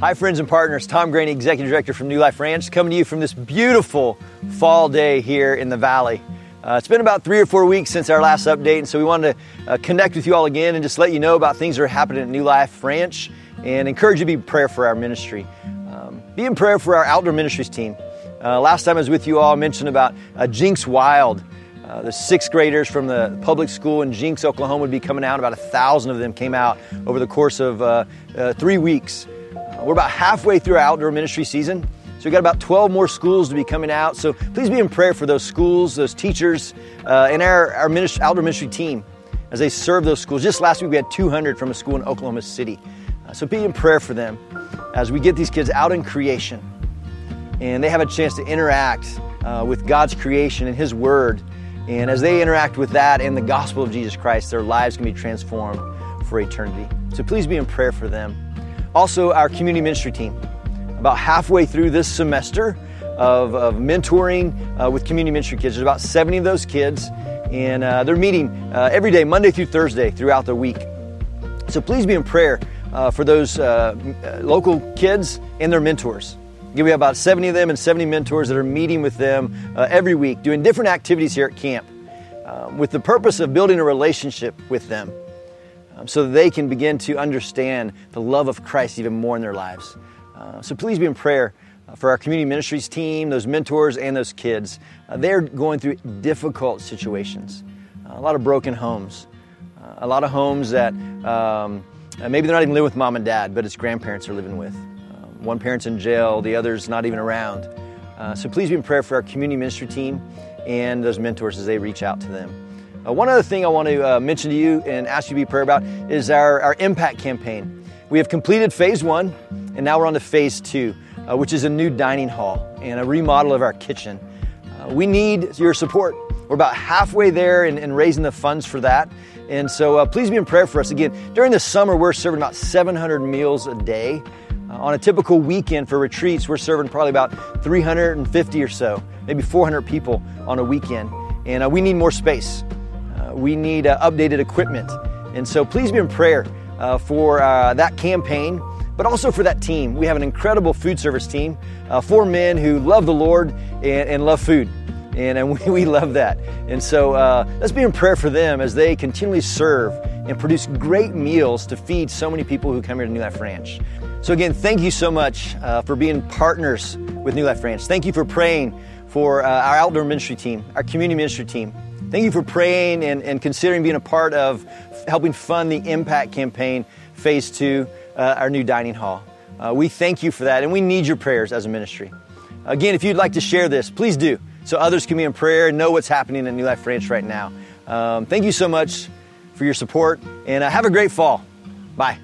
Hi friends and partners, Tom Graney, Executive Director from New Life Ranch, coming to you from this beautiful fall day here in the valley. It's been about 3 or 4 weeks since our last update, and so we wanted to connect with you all again and just let you know about things that are happening at New Life Ranch and encourage you to be in prayer for our ministry. Be in prayer for our outdoor ministries team. Last time I was with you all, I mentioned about Jinx Wild. The sixth graders from the public school in Jinx, Oklahoma would be coming out. About 1,000 of them came out over the course of 3 weeks. We're about halfway through our outdoor ministry season, so we've got about 12 more schools to be coming out. So please be in prayer for those schools, those teachers, and our outdoor ministry team as they serve those schools. Just last week we had 200 from a school in Oklahoma City. So be in prayer for them as we get these kids out in creation and they have a chance to interact with God's creation and His Word. And as they interact with that and the gospel of Jesus Christ, their lives can be transformed for eternity. So please be in prayer for them. Also, our community ministry team. About halfway through this semester of mentoring with community ministry kids. There's about 70 of those kids, and they're meeting every day, Monday through Thursday, throughout the week. So please be in prayer for those local kids and their mentors. Again, we have about 70 of them and 70 mentors that are meeting with them every week, doing different activities here at camp with the purpose of building a relationship with them. So that they can begin to understand the love of Christ even more in their lives. So please be in prayer for our community ministries team, those mentors, and those kids. They're going through difficult situations, a lot of broken homes, a lot of homes that maybe they're not even living with mom and dad, but it's grandparents they're living with. One parent's in jail, the other's not even around. So please be in prayer for our community ministry team and those mentors as they reach out to them. One other thing I want to mention to you and ask you to be prayer about is our impact campaign. We have completed phase 1, and now we're on to phase 2, which is a new dining hall and a remodel of our kitchen. We need your support. We're about halfway there in raising the funds for that. And so please be in prayer for us. Again, during the summer, we're serving about 700 meals a day. On a typical weekend for retreats, we're serving probably about 350 or so, maybe 400 people on a weekend. And we need more space. We need updated equipment. And so please be in prayer for that campaign, but also for that team. We have an incredible food service team, 4 men who love the Lord and love food. And we love that. And so let's be in prayer for them as they continually serve and produce great meals to feed so many people who come here to New Life Ranch. So again, thank you so much for being partners with New Life Ranch. Thank you for praying for our outdoor ministry team, our community ministry team. Thank you for praying and considering being a part of helping fund the Impact Campaign, Phase 2, our new dining hall. We thank you for that, and we need your prayers as a ministry. Again, if you'd like to share this, please do, so others can be in prayer and know what's happening at New Life Ranch right now. Thank you so much for your support, and have a great fall. Bye.